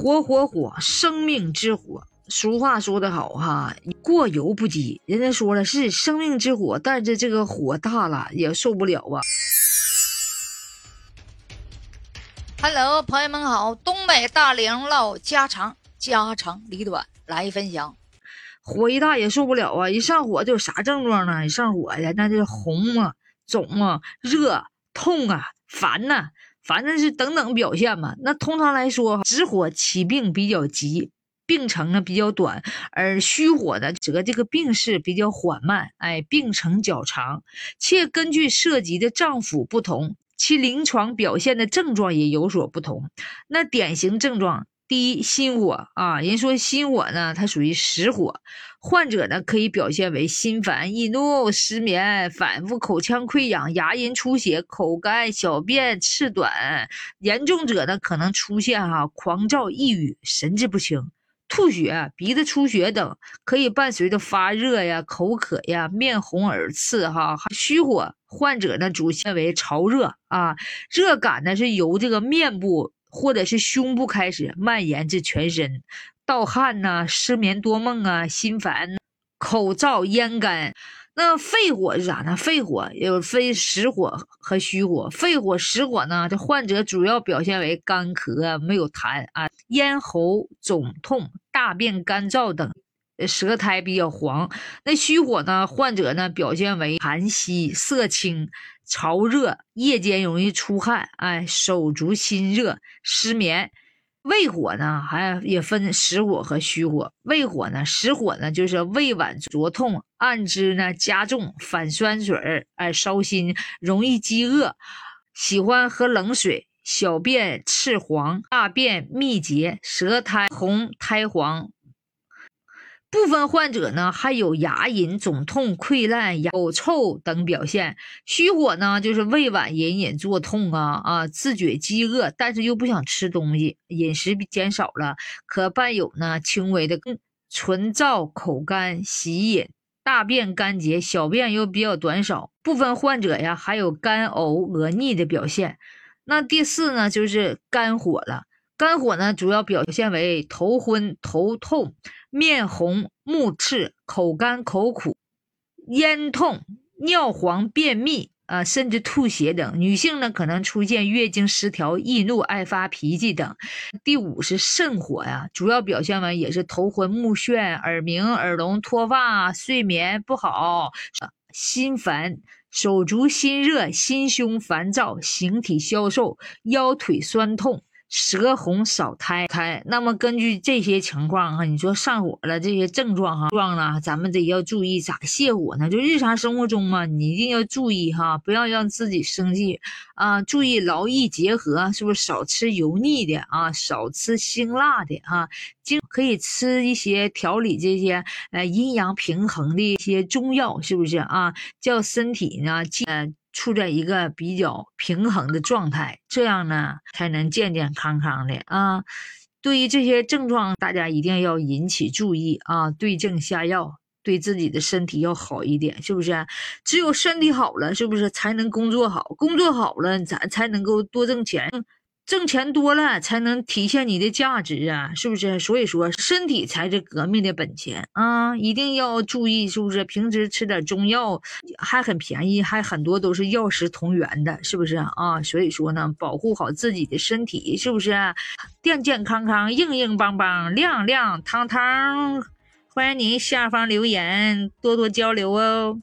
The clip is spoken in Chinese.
火火火，生命之火。俗话说得好哈，过犹不及。人家说了是生命之火，但是这个火大了也受不了啊。Hello， 朋友们好，东北大玲唠家长里短来分享。火一大也受不了啊，一上火就啥症状呢？一上火呀，那就是红啊、肿啊、热、痛啊、烦呐、啊，反正是等等表现嘛。那通常来说，直火起病比较急。病程呢比较短，而虚火的则这个病势比较缓慢，病程较长，且根据涉及的脏腑不同，其临床表现的症状也有所不同。那典型症状，第一，心火啊，人说心火呢，它属于实火，患者呢可以表现为心烦易怒、失眠、反复口腔溃疡、牙龈出血、口干、小便赤短，严重者呢可能出现狂躁、抑郁、神志不清。吐血、鼻子出血等，可以伴随着发热呀、口渴呀、面红耳赤哈。虚火患者呢主现为潮热啊，热感呢是由这个面部或者是胸部开始蔓延至全身，盗汗呐、失眠多梦啊、心烦、口燥、咽干。那肺火是啥呢？肺火有分实火和虚火。肺火实火呢，这患者主要表现为干咳、没有痰啊，咽喉肿痛、大便干燥等，舌苔比较黄。那虚火呢，患者呢表现为痰稀、色青、潮热，夜间容易出汗，手足心热、失眠。胃火呢也分实火和虚火。胃火呢，实火呢就是胃脘灼痛、按之呢加重、反酸水、烧心、容易饥饿、喜欢喝冷水、小便赤黄、大便秘结、舌苔红、苔黄。部分患者呢还有牙龈肿痛、溃烂、牙臭等表现。虚火呢就是胃脘隐隐作痛啊，自觉饥饿，但是又不想吃东西，饮食减少了，可伴有呢轻微的唇燥、口干、喜饮、大便干结，小便又比较短少。部分患者呀还有干呕、恶逆的表现。那第四呢就是肝火了。肝火呢主要表现为头昏、头痛、面红、目赤、口干、口苦、咽痛、尿黄、便秘啊，甚至吐血等。女性呢可能出现月经失调、易怒、爱发脾气等。第五是肾火呀，主要表现为也是头昏目眩、耳鸣、耳聋、脱发、睡眠不好、心烦、手足心热、心胸烦躁、形体消瘦、腰腿酸痛、舌红少苔。那么根据这些情况你说上火了这些症状咱们得要注意咋泻火呢？就日常生活中嘛，你一定要注意不要让自己生气啊，注意劳逸结合，是不是少吃油腻的啊，少吃辛辣的啊，可以吃一些调理这些阴阳平衡的一些中药，是不是啊？叫身体呢处在一个比较平衡的状态，这样呢才能健健康康的啊。对于这些症状，大家一定要引起注意啊，对症下药，对自己的身体要好一点，是不是？只有身体好了，是不是才能工作好？工作好了，咱才能够多挣钱。挣钱多了才能体现你的价值啊，是不是？所以说身体才是革命的本钱啊，一定要注意，是不是？平时吃点中药还很便宜，还很多都是药食同源的，是不是啊？所以说呢，保护好自己的身体，是不是？健健康康、硬硬邦邦、亮亮堂堂。欢迎您下方留言，多多交流哦。